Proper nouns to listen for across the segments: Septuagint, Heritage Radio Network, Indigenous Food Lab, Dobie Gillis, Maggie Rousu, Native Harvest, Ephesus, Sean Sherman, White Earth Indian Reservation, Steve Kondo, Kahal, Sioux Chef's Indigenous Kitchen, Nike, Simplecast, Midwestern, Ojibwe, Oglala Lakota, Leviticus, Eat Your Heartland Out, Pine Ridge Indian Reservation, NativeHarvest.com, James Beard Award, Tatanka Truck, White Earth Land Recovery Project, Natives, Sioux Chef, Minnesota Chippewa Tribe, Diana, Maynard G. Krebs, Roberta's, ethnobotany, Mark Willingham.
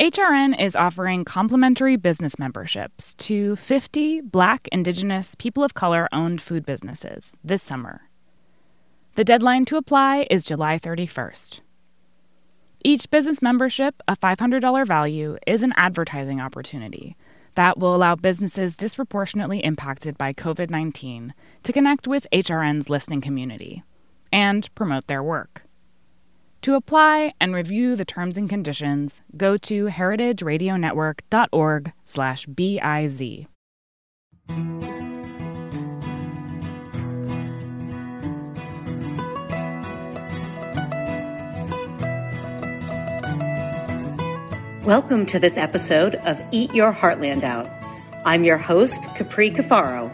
HRN is offering complimentary business memberships to 50 Black, Indigenous, people of color-owned food businesses this summer. The deadline to apply is July 31st. Each business membership, a $500 value, is an advertising opportunity that will allow businesses disproportionately impacted by COVID-19 to connect with HRN's listening community and promote their work. To apply and review the terms and conditions, go to heritageradionetwork.org/BIZ. Welcome to this episode of Eat Your Heartland Out. I'm your host, Capri Cafaro,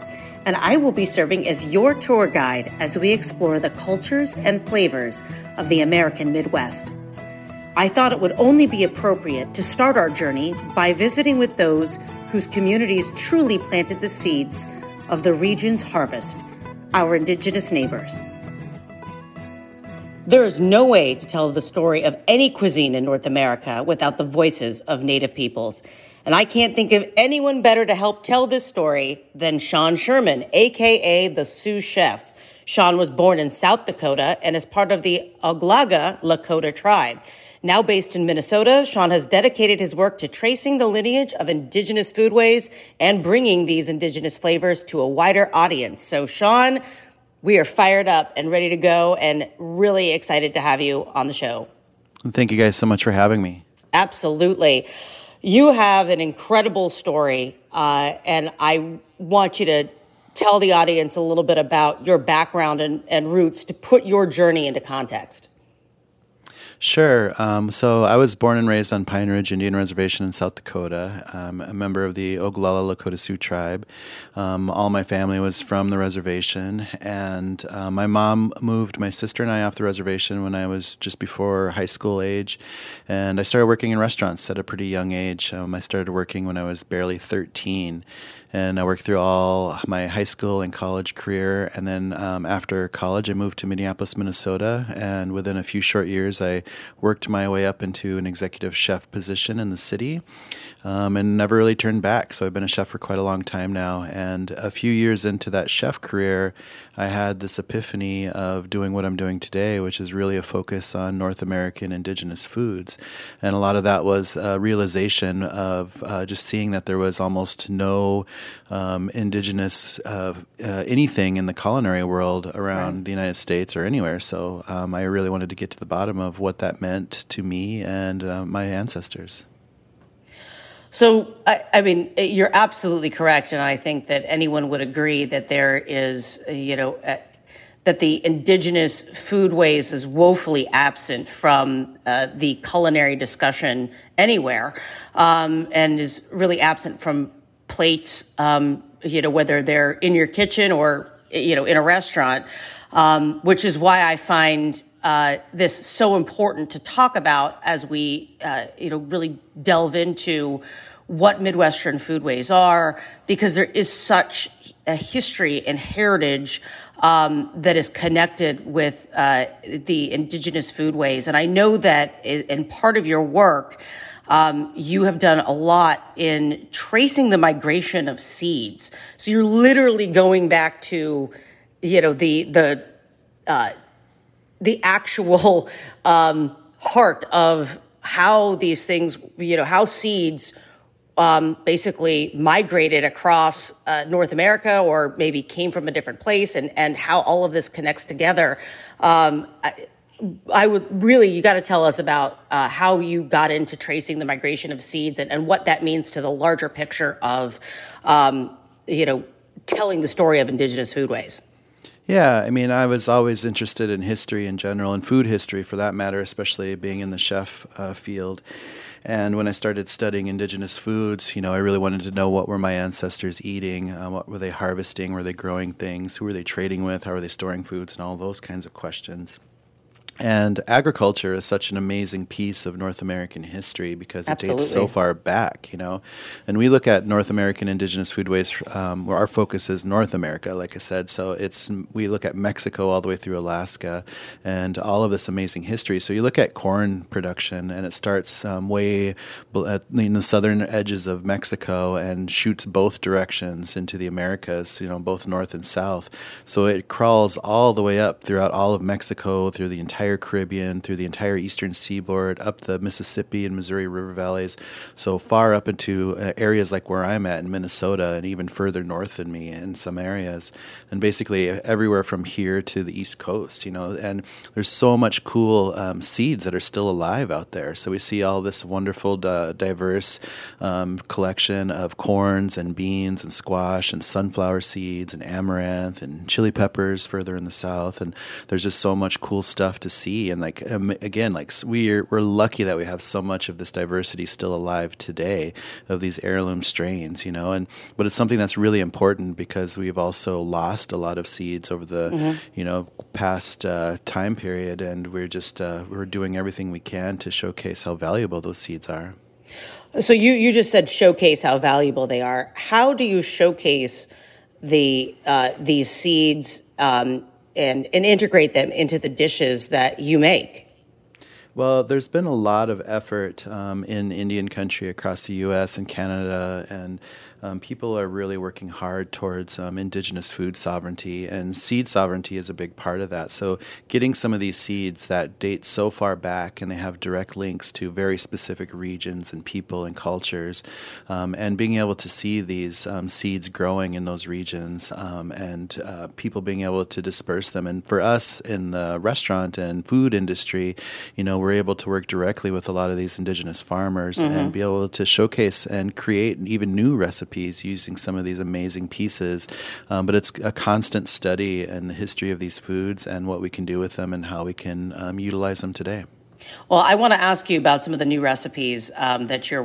and I will be serving as your tour guide as we explore the cultures and flavors of the American Midwest. I thought it would only be appropriate to start our journey by visiting with those whose communities truly planted the seeds of the region's harvest, our indigenous neighbors. There is no way to tell the story of any cuisine in North America without the voices of Native peoples. And I can't think of anyone better to help tell this story than Sean Sherman, a.k.a. the Sioux Chef. Sean was born in South Dakota and is part of the Oglala Lakota tribe. Now based in Minnesota, Sean has dedicated his work to tracing the lineage of indigenous foodways and bringing these indigenous flavors to a wider audience. So, Sean, we are fired up and ready to go and really excited to have you on the show. Thank you guys so much for having me. Absolutely. You have an incredible story, and I want you to tell the audience a little bit about your background and roots to put your journey into context. Sure. So I was born and raised on Pine Ridge Indian Reservation in South Dakota. I'm a member of the Oglala Lakota Sioux Tribe. All my family was from the reservation, and my mom moved my sister and I off the reservation when I was just before high school age, and I started working in restaurants at a pretty young age. I started working when I was barely 13, and I worked through all my high school and college career, and then after college I moved to Minneapolis, Minnesota, and within a few short years I worked my way up into an executive chef position in the city and never really turned back. So I've been a chef for quite a long time now. And a few years into that chef career, I had this epiphany of doing what I'm doing today, which is really a focus on North American indigenous foods. And a lot of that was a realization of just seeing that there was almost no indigenous anything in the culinary world around the United States or anywhere. So I really wanted to get to the bottom of what that meant to me and my ancestors. So, I mean, you're absolutely correct, and I think that anyone would agree that there is, that the indigenous foodways is woefully absent from the culinary discussion anywhere, and is really absent from plates, whether they're in your kitchen or, in a restaurant, which is why I find this so important to talk about as we, really delve into what Midwestern foodways are, because there is such a history and heritage that is connected with the Indigenous foodways. And I know that in part of your work, you have done a lot in tracing the migration of seeds. So you're literally going back to, you know, the actual heart of how these things, you know, how seeds basically migrated across North America, or maybe came from a different place, and how all of this connects together. I would really, you got to tell us about how you got into tracing the migration of seeds, and what that means to the larger picture of, you know, telling the story of Indigenous foodways. Yeah, I mean, I was always interested in history in general, and food history for that matter, especially being in the chef field. And when I started studying Indigenous foods, you know, I really wanted to know what were my ancestors eating, what were they harvesting, were they growing things, who were they trading with, how were they storing foods, and all those kinds of questions. And agriculture is such an amazing piece of North American history because it Absolutely. Dates so far back, you know. And we look at North American Indigenous foodways, where our focus is North America, like I said. So we look at Mexico all the way through Alaska and all of this amazing history. So you look at corn production, and it starts way in the southern edges of Mexico and shoots both directions into the Americas, you know, both north and south. So it crawls all the way up throughout all of Mexico, through the entire Caribbean, through the entire eastern seaboard, up the Mississippi and Missouri river valleys, so far up into areas like where I'm at in Minnesota, and even further north than me in some areas, and basically everywhere from here to the East Coast, you know. And there's so much cool seeds that are still alive out there. So we see all this wonderful diverse collection of corns and beans and squash and sunflower seeds and amaranth and chili peppers further in the south, and there's just so much cool stuff to see. And like again, like we're lucky that we have so much of this diversity still alive today of these heirloom strains, you know. And but it's something that's really important because we've also lost a lot of seeds over the you know, past time period, and we're just we're doing everything we can to showcase how valuable those seeds are. So you just said showcase how valuable they are. How do you showcase the these seeds and integrate them into the dishes that you make? Well, there's been a lot of effort in Indian country across the U.S. and Canada, and people are really working hard towards indigenous food sovereignty, and seed sovereignty is a big part of that. So getting some of these seeds that date so far back, and they have direct links to very specific regions and people and cultures, and being able to see these seeds growing in those regions, and people being able to disperse them. And for us in the restaurant and food industry, you know, we're able to work directly with a lot of these indigenous farmers and be able to showcase and create even new recipes using some of these amazing pieces. But it's a constant study in the history of these foods and what we can do with them and how we can utilize them today. Well, I want to ask you about some of the new recipes that you're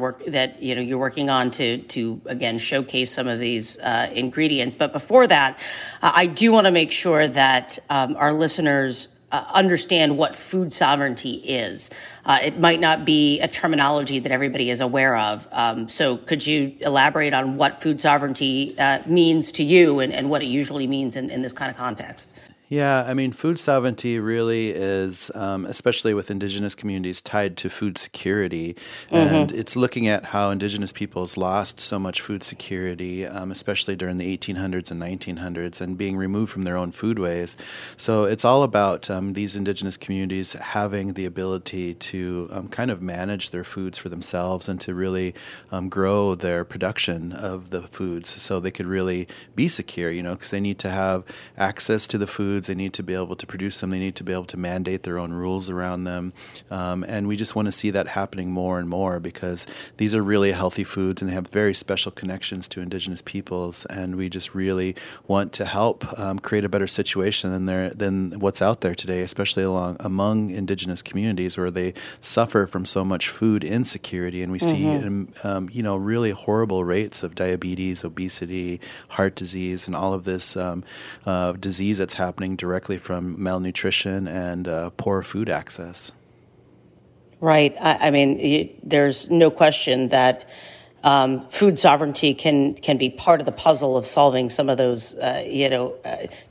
working on to again showcase some of these ingredients. But before that, I do want to make sure that our listeners understand what food sovereignty is. It might not be a terminology that everybody is aware of. So could you elaborate on what food sovereignty means to you and what it usually means in this kind of context? Yeah, I mean, food sovereignty really is, especially with indigenous communities, tied to food security. And it's looking at how indigenous peoples lost so much food security, especially during the 1800s and 1900s, and being removed from their own foodways. So it's all about these indigenous communities having the ability to kind of manage their foods for themselves and to really grow their production of the foods so they could really be secure, you know, because they need to have access to the foods. They need to be able to produce them. They need to be able to mandate their own rules around them. And we just want to see that happening more and more because these are really healthy foods and they have very special connections to indigenous peoples. And we just really want to help create a better situation than what's out there today, especially among indigenous communities where they suffer from so much food insecurity. And we see, you know, really horrible rates of diabetes, obesity, heart disease, and all of this disease that's happening directly from malnutrition and poor food access. Right. I mean, there's no question that food sovereignty can be part of the puzzle of solving some of those,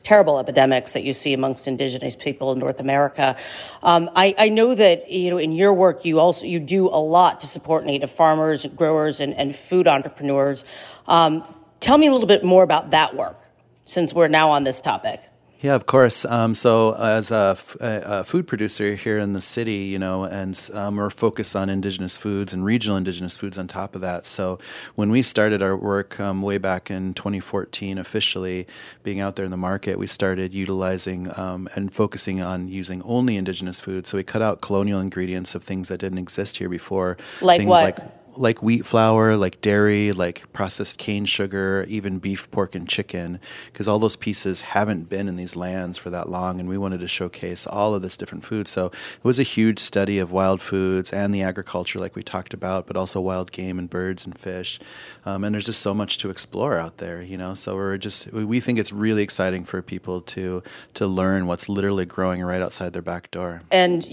terrible epidemics that you see amongst Indigenous people in North America. I know that, in your work, you do a lot to support Native farmers, growers, and food entrepreneurs. Tell me a little bit more about that work, since we're now on this topic. Yeah, of course. So as a food producer here in the city, and we're focused on Indigenous foods and regional Indigenous foods on top of that. So when we started our work way back in 2014, officially being out there in the market, we started utilizing and focusing on using only Indigenous food. So we cut out colonial ingredients of things that didn't exist here before. Like things what? Like wheat flour, like dairy, like processed cane sugar, even beef, pork, and chicken, because all those pieces haven't been in these lands for that long, and we wanted to showcase all of this different food. So it was a huge study of wild foods and the agriculture like we talked about, but also wild game and birds and fish. And there's just so much to explore out there, So we think it's really exciting for people to learn what's literally growing right outside their back door. And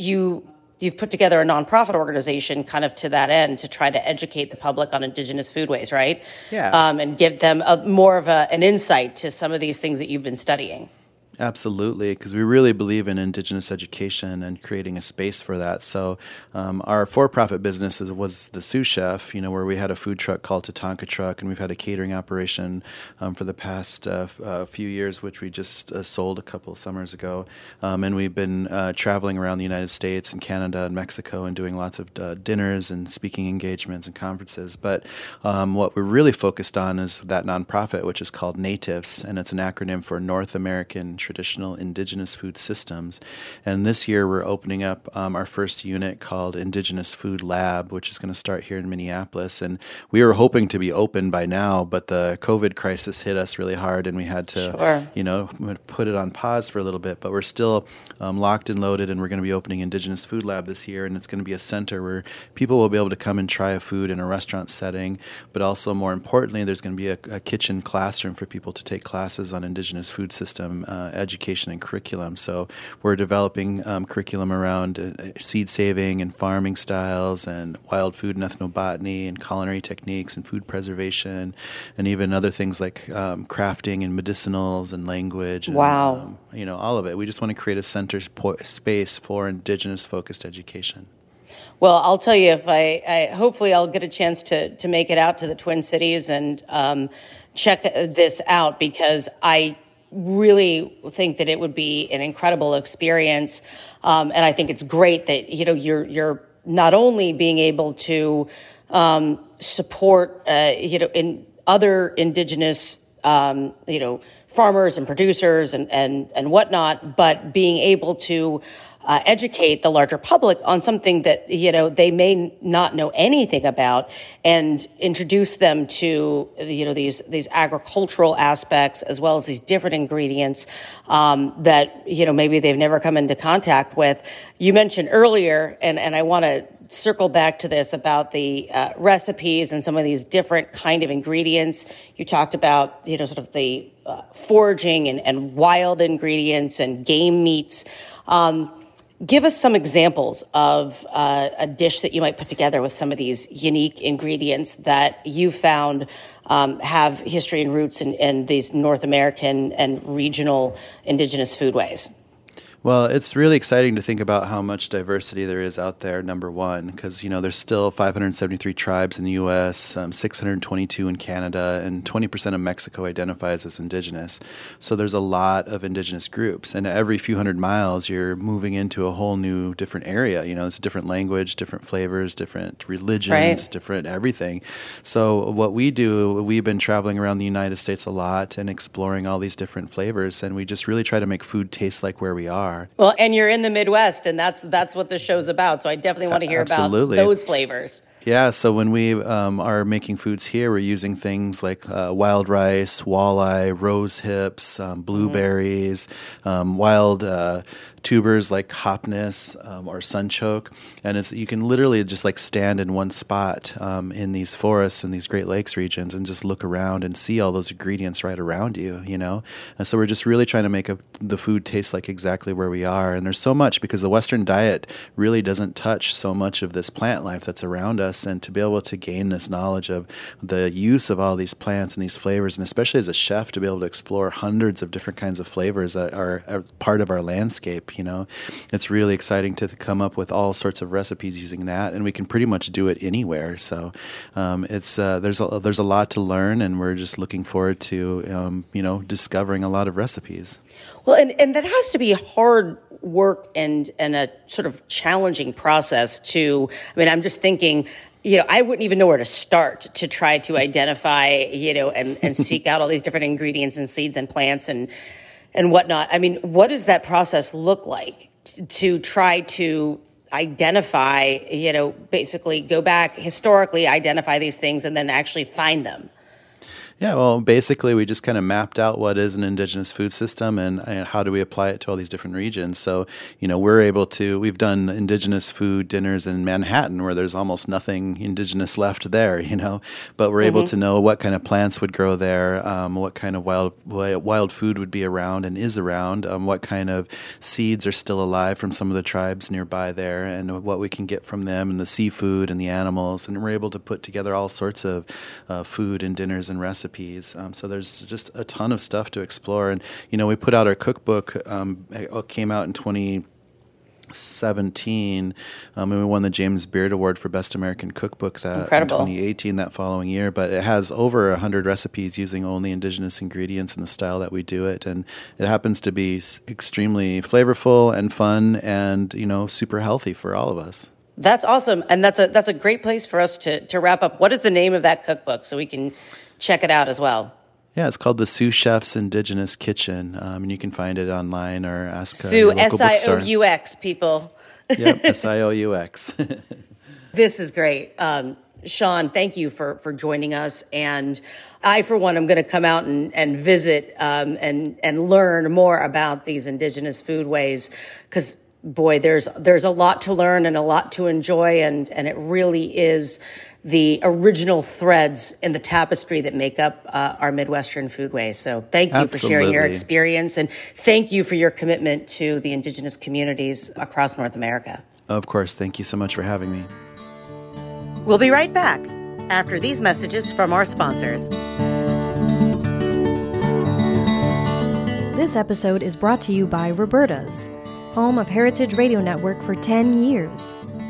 You've put together a nonprofit organization kind of to that end to try to educate the public on Indigenous foodways, right? Yeah. And give them more of an insight to some of these things that you've been studying. Absolutely, because we really believe in Indigenous education and creating a space for that. So our for-profit business was the Sioux Chef, where we had a food truck called Tatanka Truck, and we've had a catering operation for the past few years, which we just sold a couple of summers ago. And we've been traveling around the United States and Canada and Mexico and doing lots of dinners and speaking engagements and conferences. But what we're really focused on is that nonprofit, which is called Natives, and it's an acronym for North American Traditional Indigenous Food Systems. And this year we're opening up our first unit called Indigenous Food Lab, which is going to start here in Minneapolis. And we were hoping to be open by now, but the COVID crisis hit us really hard, and we had to, put it on pause for a little bit. But we're still locked and loaded, and we're going to be opening Indigenous Food Lab this year. And it's going to be a center where people will be able to come and try a food in a restaurant setting. But also, more importantly, there's going to be a kitchen classroom for people to take classes on Indigenous food system education and curriculum. So we're developing curriculum around seed saving and farming styles and wild food and ethnobotany and culinary techniques and food preservation, and even other things like crafting and medicinals and language. And, wow. All of it. We just want to create a center space for Indigenous-focused education. Well, I'll tell you, if I hopefully I'll get a chance to make it out to the Twin Cities and check this out, because I really think that it would be an incredible experience. And I think it's great that, you're not only being able to support, in other Indigenous, farmers and producers and whatnot, but being able to educate the larger public on something that, they may not know anything about, and introduce them to, these agricultural aspects as well as these different ingredients, that, maybe they've never come into contact with. You mentioned earlier, and I want to circle back to this about the recipes and some of these different kind of ingredients. You talked about, sort of the foraging and wild ingredients and game meats. Give us some examples of a dish that you might put together with some of these unique ingredients that you found have history and roots in these North American and regional Indigenous foodways. Well, it's really exciting to think about how much diversity there is out there, number one, because, there's still 573 tribes in the U.S., 622 in Canada, and 20% of Mexico identifies as Indigenous. So there's a lot of Indigenous groups. And every few hundred miles, you're moving into a whole new different area. It's a different language, different flavors, different religions, right. Different everything. So what we do, we've been traveling around the United States a lot and exploring all these different flavors. And we just really try to make food taste like where we are. Well, and you're in the Midwest, and that's what the show's about. So I definitely want to hear Absolutely. About those flavors. Yeah, so when we are making foods here, we're using things like wild rice, walleye, rose hips, blueberries, wild tubers like hopness or sunchoke. And you can literally just stand in one spot in these forests and these Great Lakes regions and just look around and see all those ingredients right around you, And so we're just really trying to make the food taste like exactly where we are. And there's so much, because the Western diet really doesn't touch so much of this plant life that's around us. us, and to be able to gain this knowledge of the use of all these plants and these flavors, and especially as a chef to be able to explore hundreds of different kinds of flavors that are part of our landscape, you know. It's really exciting to come up with all sorts of recipes using that, and we can pretty much do it anywhere. So there's a lot to learn, and we're just looking forward to discovering a lot of recipes. Well, and that has to be hard work and a sort of challenging process to, I mean, I'm just thinking, you know, I wouldn't even know where to start to try to identify, you know, and seek out all these different ingredients and seeds and plants and whatnot. I mean, what does that process look like to try to identify, you know, basically go back historically, identify these things and then actually find them? Yeah, well, basically, we just kind of mapped out what is an indigenous food system and how do we apply it to all these different regions. So, you know, we've done indigenous food dinners in Manhattan where there's almost nothing indigenous left there, you know, but we're able to know what kind of plants would grow there, what kind of wild food would be around and is around, what kind of seeds are still alive from some of the tribes nearby there, and what we can get from them, and the seafood and the animals. And we're able to put together all sorts of food and dinners and recipes. So there's just a ton of stuff to explore. And, you know, we put out our cookbook. It came out in 2017, and we won the James Beard Award for Best American Cookbook in 2018, that following year. But it has over 100 recipes using only indigenous ingredients in the style that we do it, and it happens to be extremely flavorful and fun, and, you know, super healthy for all of us. That's awesome, and that's a great place for us to wrap up. What is the name of that cookbook so we can check it out as well? Yeah, it's called the Sioux Chef's Indigenous Kitchen, and you can find it online or ask Sioux, your local bookstore. SIOUX, people. Yep, SIOUX. This is great. Sean, thank you for joining us. And I, for one, am going to come out and visit and learn more about these indigenous foodways, because, boy, there's a lot to learn and a lot to enjoy, and it really is the original threads in the tapestry that make up our Midwestern foodways. So thank you for sharing your experience, and thank you for your commitment to the indigenous communities across North America. Of course. Thank you so much for having me. We'll be right back after these messages from our sponsors. This episode is brought to you by Roberta's, home of Heritage Radio Network for 10 years.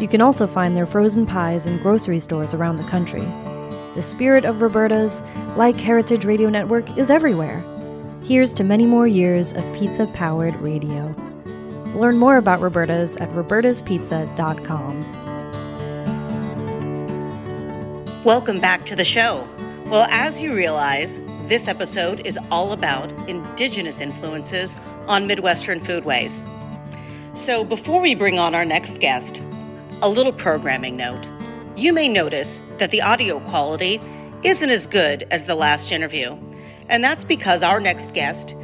You can also find their frozen pies in grocery stores around the country. The spirit of Roberta's, like Heritage Radio Network, is everywhere. Here's to many more years of pizza-powered radio. Learn more about Roberta's at robertaspizza.com. Welcome back to the show. Well, as you realize, this episode is all about indigenous influences on Midwestern foodways. So before we bring on our next guest, a little programming note. You may notice that the audio quality isn't as good as the last interview, and that's because our next guest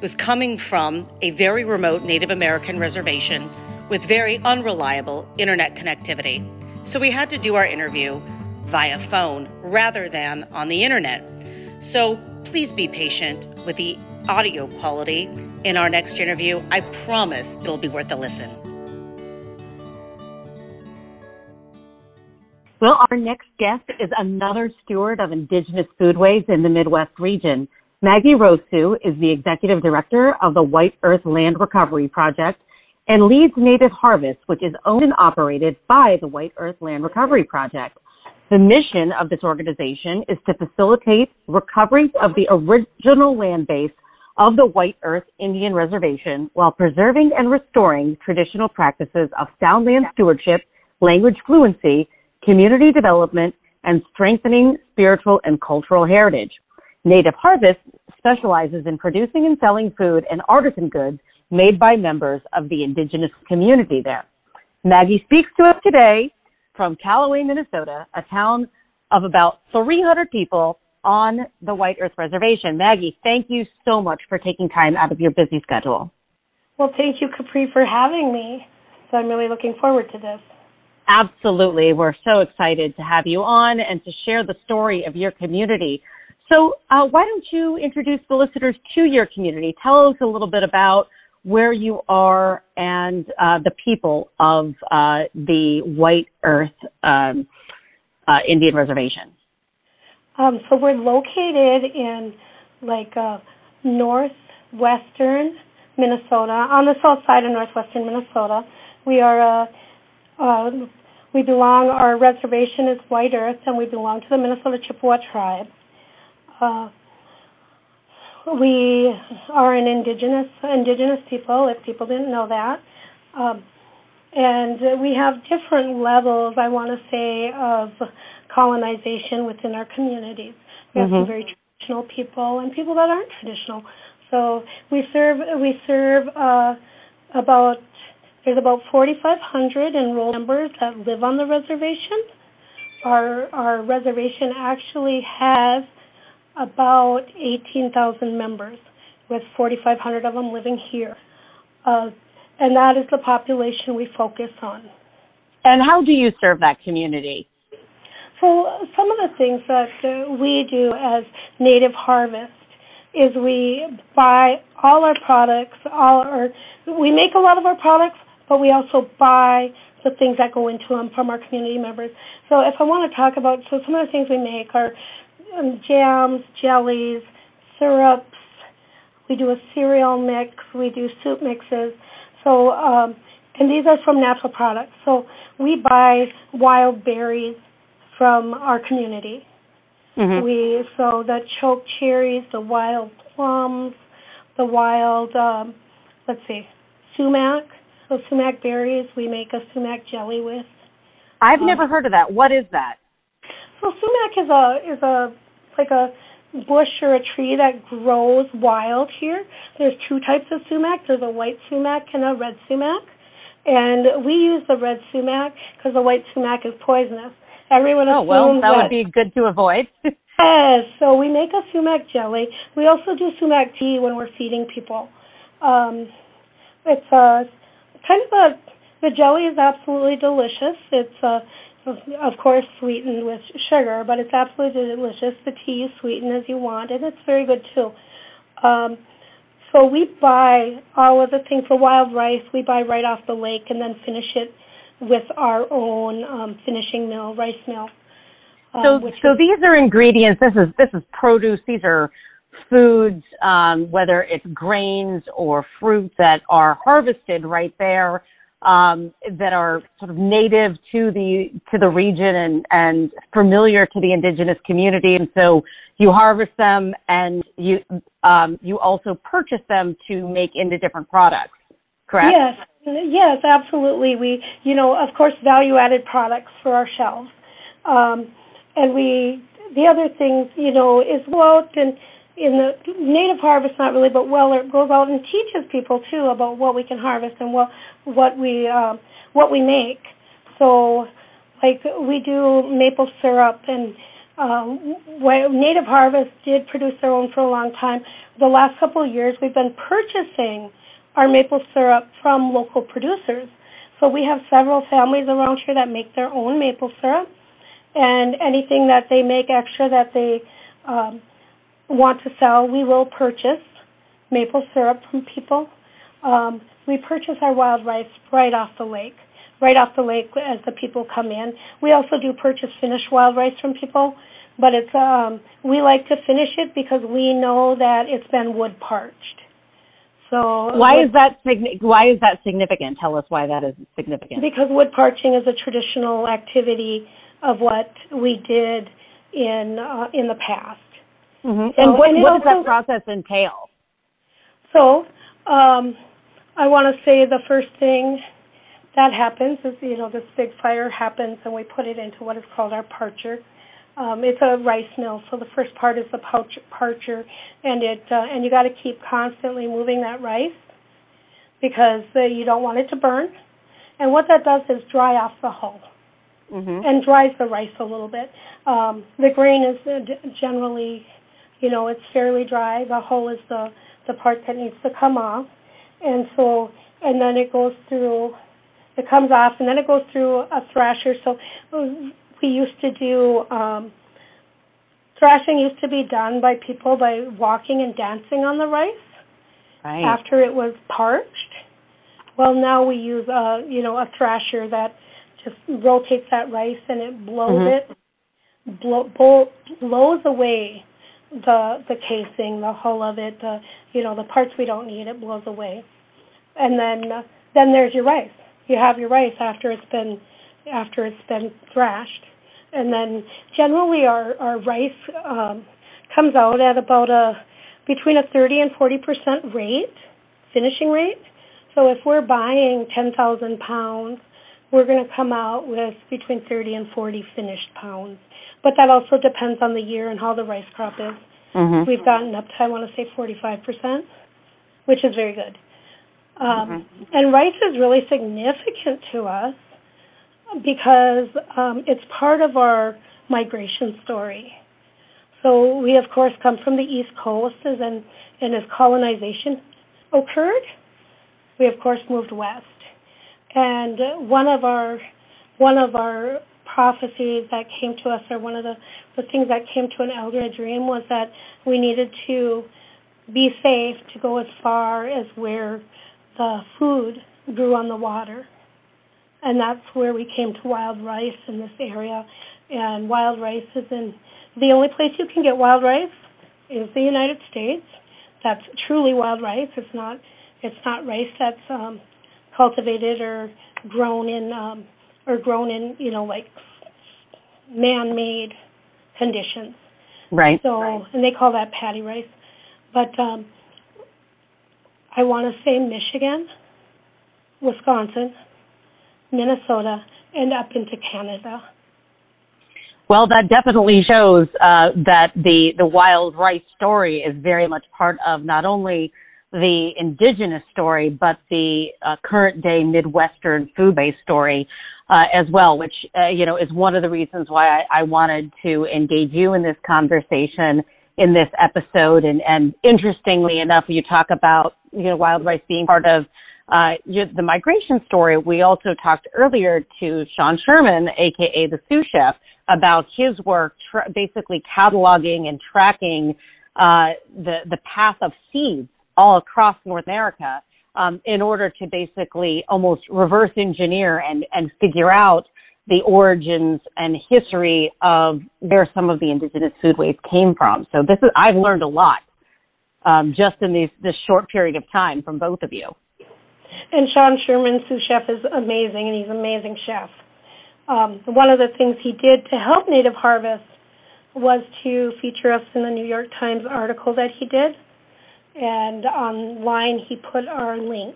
was coming from a very remote Native American reservation with very unreliable internet connectivity. So we had to do our interview via phone rather than on the internet. So please be patient with the audio quality in our next interview. I promise it'll be worth a listen. Well, our next guest is another steward of indigenous foodways in the Midwest region. Maggie Rousu is the executive director of the White Earth Land Recovery Project and leads Native Harvest, which is owned and operated by the White Earth Land Recovery Project. The mission of this organization is to facilitate recovery of the original land base of the White Earth Indian Reservation while preserving and restoring traditional practices of sound land stewardship, language fluency, community development, and strengthening spiritual and cultural heritage. Native Harvest specializes in producing and selling food and artisan goods made by members of the indigenous community there. Maggie speaks to us today from Callaway, Minnesota, a town of about 300 people on the White Earth Reservation. Maggie, thank you so much for taking time out of your busy schedule. Well, thank you, Capri, for having me. So I'm really looking forward to this. Absolutely. We're so excited to have you on and to share the story of your community. So why don't you introduce the listeners to your community? Tell us a little bit about where you are and the people of the White Earth Indian Reservation. So we're located in northwestern Minnesota, on the south side of northwestern Minnesota. We are our reservation is White Earth, and we belong to the Minnesota Chippewa Tribe. We are an indigenous people, if people didn't know that. And we have different levels, I want to say, of colonization within our communities. We have some very traditional people and people that aren't traditional. So we serve there's about 4,500 enrolled members that live on the reservation. Our reservation actually has about 18,000 members, with 4,500 of them living here. And that is the population we focus on. And how do you serve that community? So some of the things that we do as Native Harvest is we buy all our products, we make a lot of our products, but we also buy the things that go into them from our community members. So if I want to talk about, some of the things we make are jams, jellies, syrups. We do a cereal mix. We do soup mixes. So, and these are from natural products. So we buy wild berries from our community. So the choke cherries, the wild plums, the wild, sumac. So sumac berries, we make a sumac jelly with. I've never heard of that. What is that? So sumac is a bush or a tree that grows wild here. There's two types of sumac. There's a white sumac and a red sumac. And we use the red sumac because the white sumac is poisonous. Everyone assumes that would be good to avoid. Yes, so we make a sumac jelly. We also do sumac tea when we're feeding people. It's the jelly is absolutely delicious. It's of course sweetened with sugar, but it's absolutely delicious. The tea you sweeten as you want, and it's very good too. So we buy all of the things. For wild rice, we buy right off the lake and then finish it with our own finishing mill, rice mill. These are ingredients. This is produce. These are foods, whether it's grains or fruit that are harvested right there, that are sort of native to the region and familiar to the indigenous community. And so you harvest them, and you also purchase them to make into different products. Correct? Yes, absolutely. We, of course, value-added products for our shelves, and the other things, is go out and in the Native Harvest, not really, but it goes out and teaches people too about what we can harvest and what we make. So, we do maple syrup, and Native Harvest did produce their own for a long time. The last couple of years, we've been purchasing our maple syrup from local producers. So we have several families around here that make their own maple syrup, and anything that they make extra that they want to sell, we will purchase maple syrup from people. We purchase our wild rice right off the lake as the people come in. We also do purchase finished wild rice from people, but it's we like to finish it because we know that it's been wood parched. So why is that significant? Tell us why that is significant. Because wood parching is a traditional activity of what we did in the past. Mm-hmm. So, and what does that process entail? So I want to say the first thing that happens is, you know, this big fire happens and we put it into what is called our parcher. It's a rice mill, so the first part is the parcher, and it you got to keep constantly moving that rice because you don't want it to burn. And what that does is dry off the hull, mm-hmm. and dries the rice a little bit. The grain is generally, you know, it's fairly dry. The hull is the part that needs to come off, and then it goes through. It comes off, and then it goes through a thrasher. So we used to do thrashing. Used to be done by people by walking and dancing on the rice after it was parched. Well, now we use a thrasher that just rotates that rice and it blows mm-hmm. it, blows away the casing, the hull of it, the parts we don't need. It blows away, and then there's your rice. You have your rice after it's been thrashed, and then generally our rice comes out at about between a 30 and 40% rate, finishing rate. So if we're buying 10,000 pounds, we're going to come out with between 30 and 40 finished pounds. But that also depends on the year and how the rice crop is. Mm-hmm. We've gotten up to, I want to say, 45%, which is very good. Mm-hmm. And rice is really significant to us because it's part of our migration story. So we, of course, come from the East Coast, and as colonization occurred, we, of course, moved west. And one of our prophecies that came to us, or one of the things that came to an elder a dream, was that we needed to be safe to go as far as where the food grew on the water. And that's where we came to wild rice in this area. And wild rice is the only place you can get wild rice is the United States. That's truly wild rice. It's not rice that's cultivated or grown in like man-made conditions. Right. So, and they call that paddy rice. But I want to say Michigan, Wisconsin, Minnesota, and up into Canada. Well, that definitely shows that the wild rice story is very much part of not only the indigenous story, but the current day Midwestern food-based story as well, which, is one of the reasons why I wanted to engage you in this conversation in this episode. And interestingly enough, you talk about, wild rice being part of the migration story. We also talked earlier to Sean Sherman, AKA the Sioux Chef, about his work, basically cataloging and tracking the path of seeds all across North America in order to basically almost reverse engineer and figure out the origins and history of where some of the indigenous food waste came from. So I've learned a lot just in this short period of time from both of you. And Sean Sherman, Sioux Chef, is amazing, and he's an amazing chef. One of the things he did to help Native Harvest was to feature us in the New York Times article that he did. And online he put our link,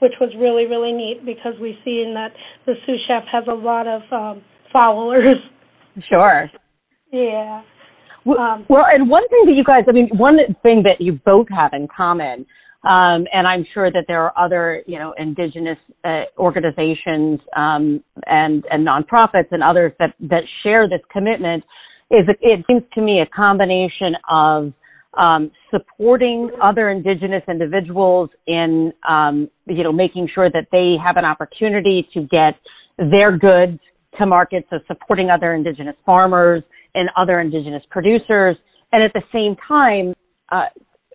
which was really, really neat because we've seen that the Sioux Chef has a lot of followers. Sure. Yeah. Well, and one thing that you both have in common, and I'm sure that there are other, indigenous organizations and nonprofits and others that share this commitment, is it seems to me a combination of supporting other indigenous individuals in, making sure that they have an opportunity to get their goods to market. So supporting other indigenous farmers and other indigenous producers. And at the same time,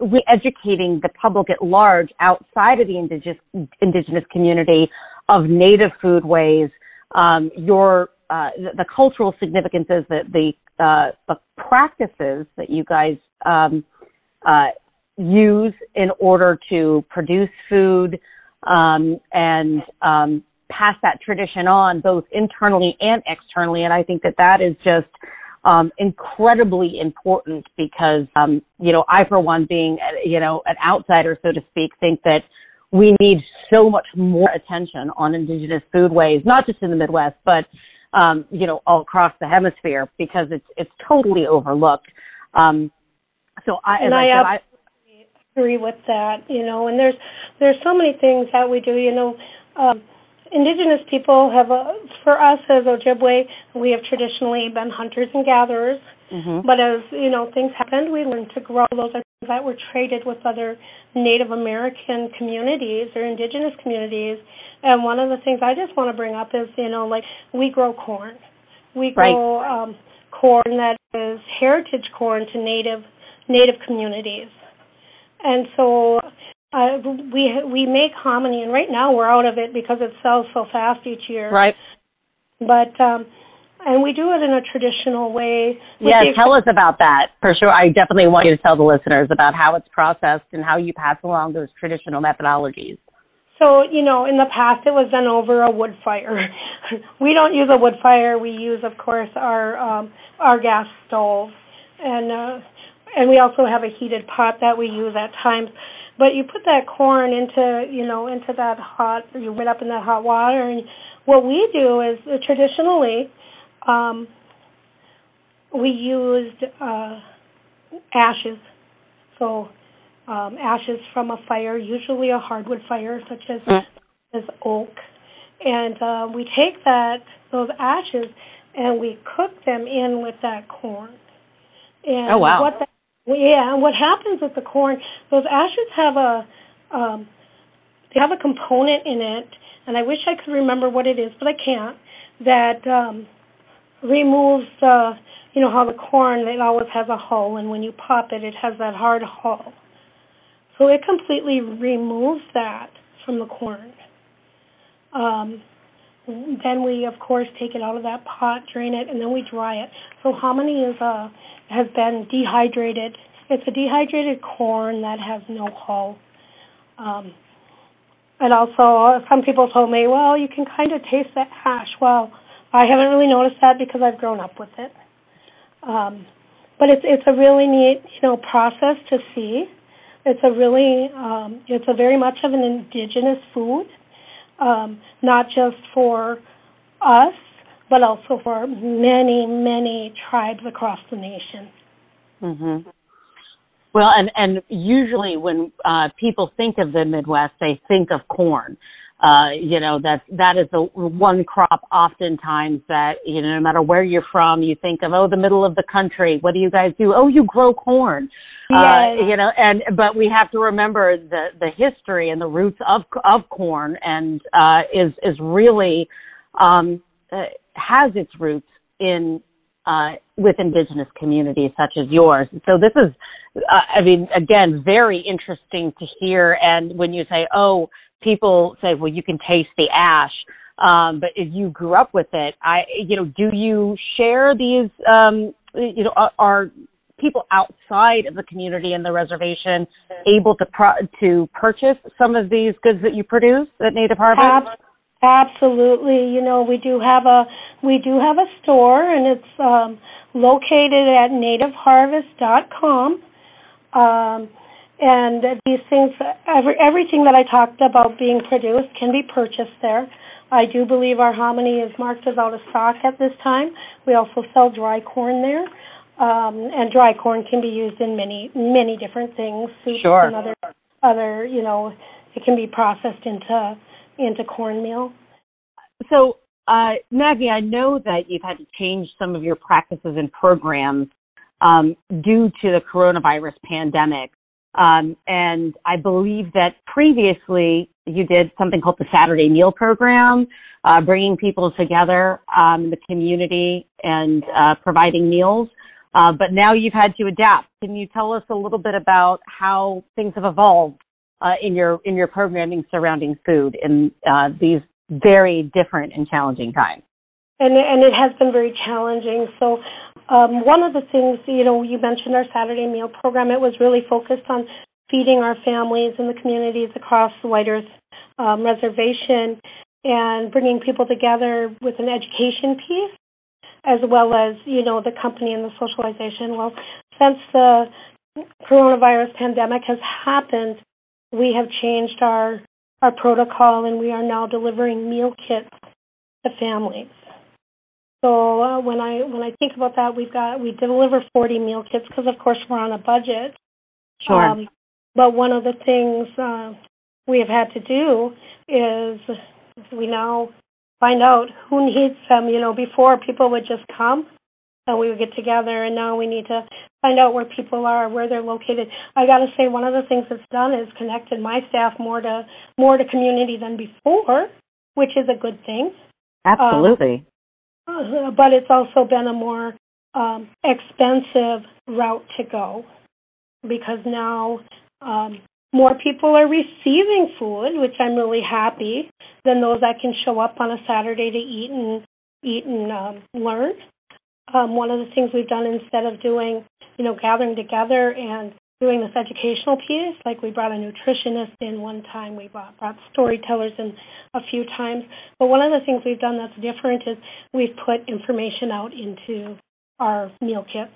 we're educating the public at large outside of the indigenous community of native foodways, the cultural significances, the practices that you guys use in order to produce food, and pass that tradition on both internally and externally. And I think that that is just incredibly important because, I, for one, being, an outsider, so to speak, think that we need so much more attention on Indigenous foodways, not just in the Midwest, but, all across the hemisphere, because it's totally overlooked. I agree with that, and there's so many things that we do, Indigenous people have, for us as Ojibwe, we have traditionally been hunters and gatherers, mm-hmm. but as, things happened, we learned to grow. Those are things that were traded with other Native American communities or Indigenous communities, and one of the things I just want to bring up is, we grow corn. We grow corn that is heritage corn to Native communities. And so we make hominy, and right now we're out of it because it sells so fast each year. Right. But and we do it in a traditional way. Yeah, tell us about that for sure. I definitely want you to tell the listeners about how it's processed and how you pass along those traditional methodologies. So, in the past it was done over a wood fire. We don't use a wood fire. We use, of course, our gas stove, and we also have a heated pot that we use at times. But you put that corn into that hot, you wet up in that hot water. And what we do is traditionally we used ashes. So ashes from a fire, usually a hardwood fire such as oak. And we take those ashes and we cook them in with that corn. And what happens with the corn, those ashes have a component in it, and I wish I could remember what it is, but I can't, that removes, how the corn, it always has a hull, and when you pop it, it has that hard hull. So it completely removes that from the corn. Then we, of course, take it out of that pot, drain it, and then we dry it. So hominy has been dehydrated. It's a dehydrated corn that has no hull. And also, some people told me, well, you can kind of taste the ash. Well, I haven't really noticed that because I've grown up with it. But it's a really neat, process to see. It's a really, it's a very much of an indigenous food, not just for us, but also for many, many tribes across the nation. Mm-hmm. Well, and usually when people think of the Midwest, they think of corn. That is the one crop oftentimes that, no matter where you're from, you think of, the middle of the country. What do you guys do? Oh, you grow corn. Yeah. But we have to remember the history and the roots of corn, and is really has its roots in with indigenous communities such as yours. So this is, again, very interesting to hear. And when you say, people say, well, you can taste the ash, but if you grew up with it, do you share these? Are people outside of the community and the reservation able to purchase some of these goods that you produce at Native Harvest? Absolutely. We do have a store, and it's located at NativeHarvest.com. And these things, everything that I talked about being produced can be purchased there. I do believe our hominy is marked as out of stock at this time. We also sell dry corn there. And dry corn can be used in many, many different things. Soups and other, it can be processed into cornmeal. So, Maggie, I know that you've had to change some of your practices and programs due to the coronavirus pandemic. And I believe that previously you did something called the Saturday Meal Program, bringing people together in the community and providing meals. But now you've had to adapt. Can you tell us a little bit about how things have evolved in your programming surrounding food in these very different and challenging times? And it has been very challenging. So one of the things, you mentioned our Saturday Meal Program. It was really focused on feeding our families in the communities across the White Earth Reservation. and bringing people together with an education piece, as well as, you know, the company and the socialization. Well, since the coronavirus pandemic has happened, we have changed our protocol, and we are now delivering meal kits to families. So when I think about that, we deliver 40 meal kits because, of course, we're on a budget. Sure. But one of the things we have had to do is we now find out who needs them. You know, before people would just come and we would get together, and now we need to find out where people are, where they're located. I got to say, one of the things that's done is connected my staff more to community than before, which is a good thing. Absolutely. But it's also been a more expensive route to go, because now more people are receiving food, which I'm really happy, than those that can show up on a Saturday to eat and learn. One of the things we've done, instead of doing, you know, gathering together and doing this educational piece, like we brought a nutritionist in one time, we brought storytellers in a few times. But one of the things we've done that's different is we've put information out into our meal kits.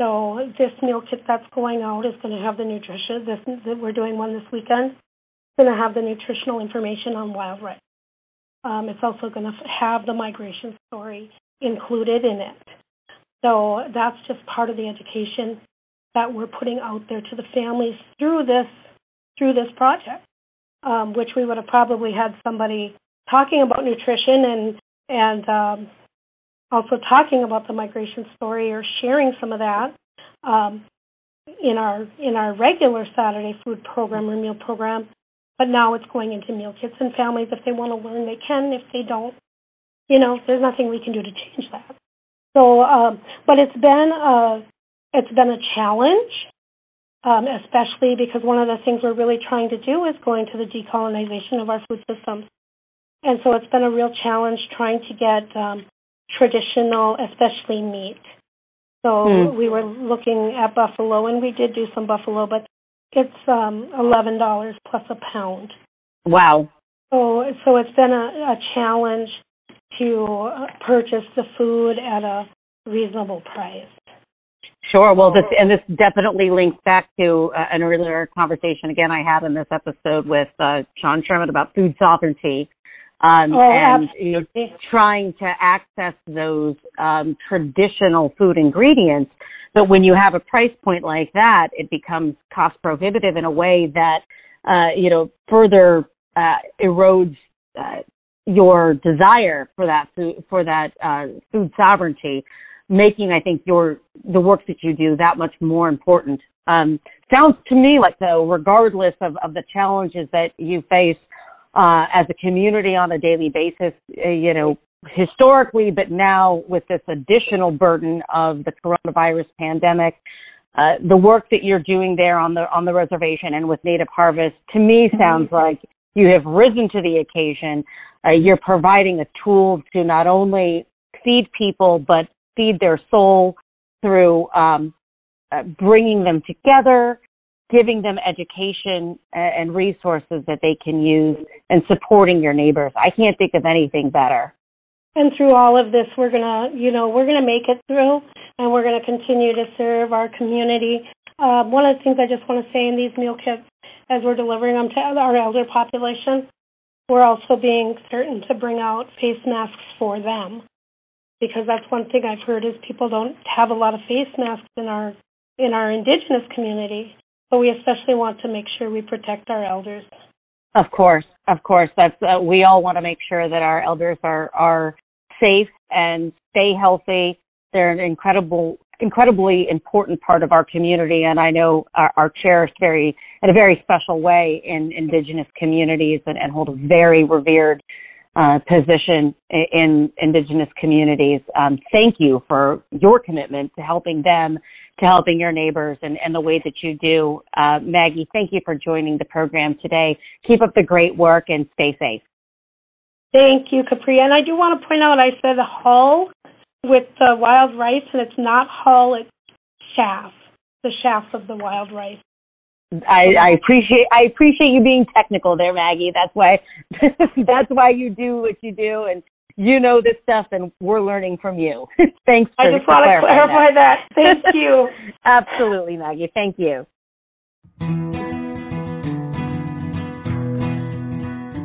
So this meal kit that's going out is going to have the nutrition. We're doing one this weekend. It's going to have the nutritional information on wild rice. It's also going to have the migration story included in it. So that's just part of the education that we're putting out there to the families through this project, which we would have probably had somebody talking about nutrition and also talking about the migration story or sharing some of that in our regular Saturday food program or meal program. But now it's going into meal kits, and families, if they want to learn, they can. If they don't, you know, there's nothing we can do to change that. So, but it's been a challenge, especially because one of the things we're really trying to do is going to the decolonization of our food systems. And so it's been a real challenge trying to get traditional, especially meat. So we were looking at buffalo, and we did do some buffalo, but it's $11 plus a pound. Wow. So it's been a challenge to purchase the food at a reasonable price. Sure. Well, this definitely links back to an earlier conversation, again, I had in this episode with Sean Sherman about food sovereignty, and trying to access those traditional food ingredients. But when you have a price point like that, it becomes cost prohibitive in a way that further erodes your desire for that food, food sovereignty, making, I think, the work that you do that much more important. Sounds to me like, though, regardless of the challenges that you face as a community on a daily basis, historically, but now with this additional burden of the coronavirus pandemic, the work that you're doing there on the reservation and with Native Harvest, to me, sounds like you have risen to the occasion. You're providing a tool to not only feed people, but feed their soul through bringing them together, giving them education and resources that they can use, and supporting your neighbors. I can't think of anything better. And through all of this, we're gonna make it through, and we're gonna continue to serve our community. One of the things I just want to say in these meal kits, as we're delivering them to our elder population, we're also being certain to bring out face masks for them. Because that's one thing I've heard is people don't have a lot of face masks in our indigenous community, but we especially want to make sure we protect our elders. Of course. That's we all want to make sure that our elders are safe and stay healthy. They're an incredibly important part of our community, and I know our chair is in a very special way in indigenous communities and hold a very revered position in indigenous communities. Thank you for your commitment to helping them, to helping your neighbors, and the way that you do. Maggie, thank you for joining the program today. Keep up the great work and stay safe. Thank you, Capri. And I do want to point out, I said hull with the wild rice, and it's not hull, it's chaff, the chaff of the wild rice. I appreciate you being technical there, Maggie. That's why you do what you do, and you know this stuff, and we're learning from you. Thanks. I just want to clarify that. Thank you. Absolutely, Maggie. Thank you.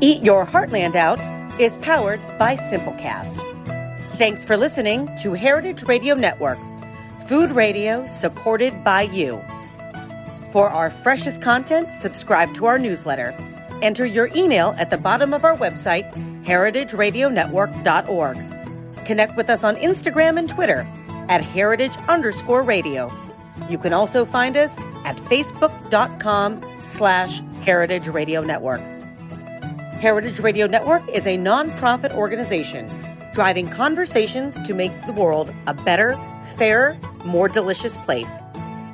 Eat Your Heartland Out is powered by Simplecast. Thanks for listening to Heritage Radio Network, food radio supported by you. For our freshest content, subscribe to our newsletter. Enter your email at the bottom of our website, heritageradionetwork.org. Connect with us on Instagram and Twitter at @heritage_radio. You can also find us at facebook.com/Heritage Radio Network. Heritage Radio Network is a nonprofit organization driving conversations to make the world a better, fairer, more delicious place.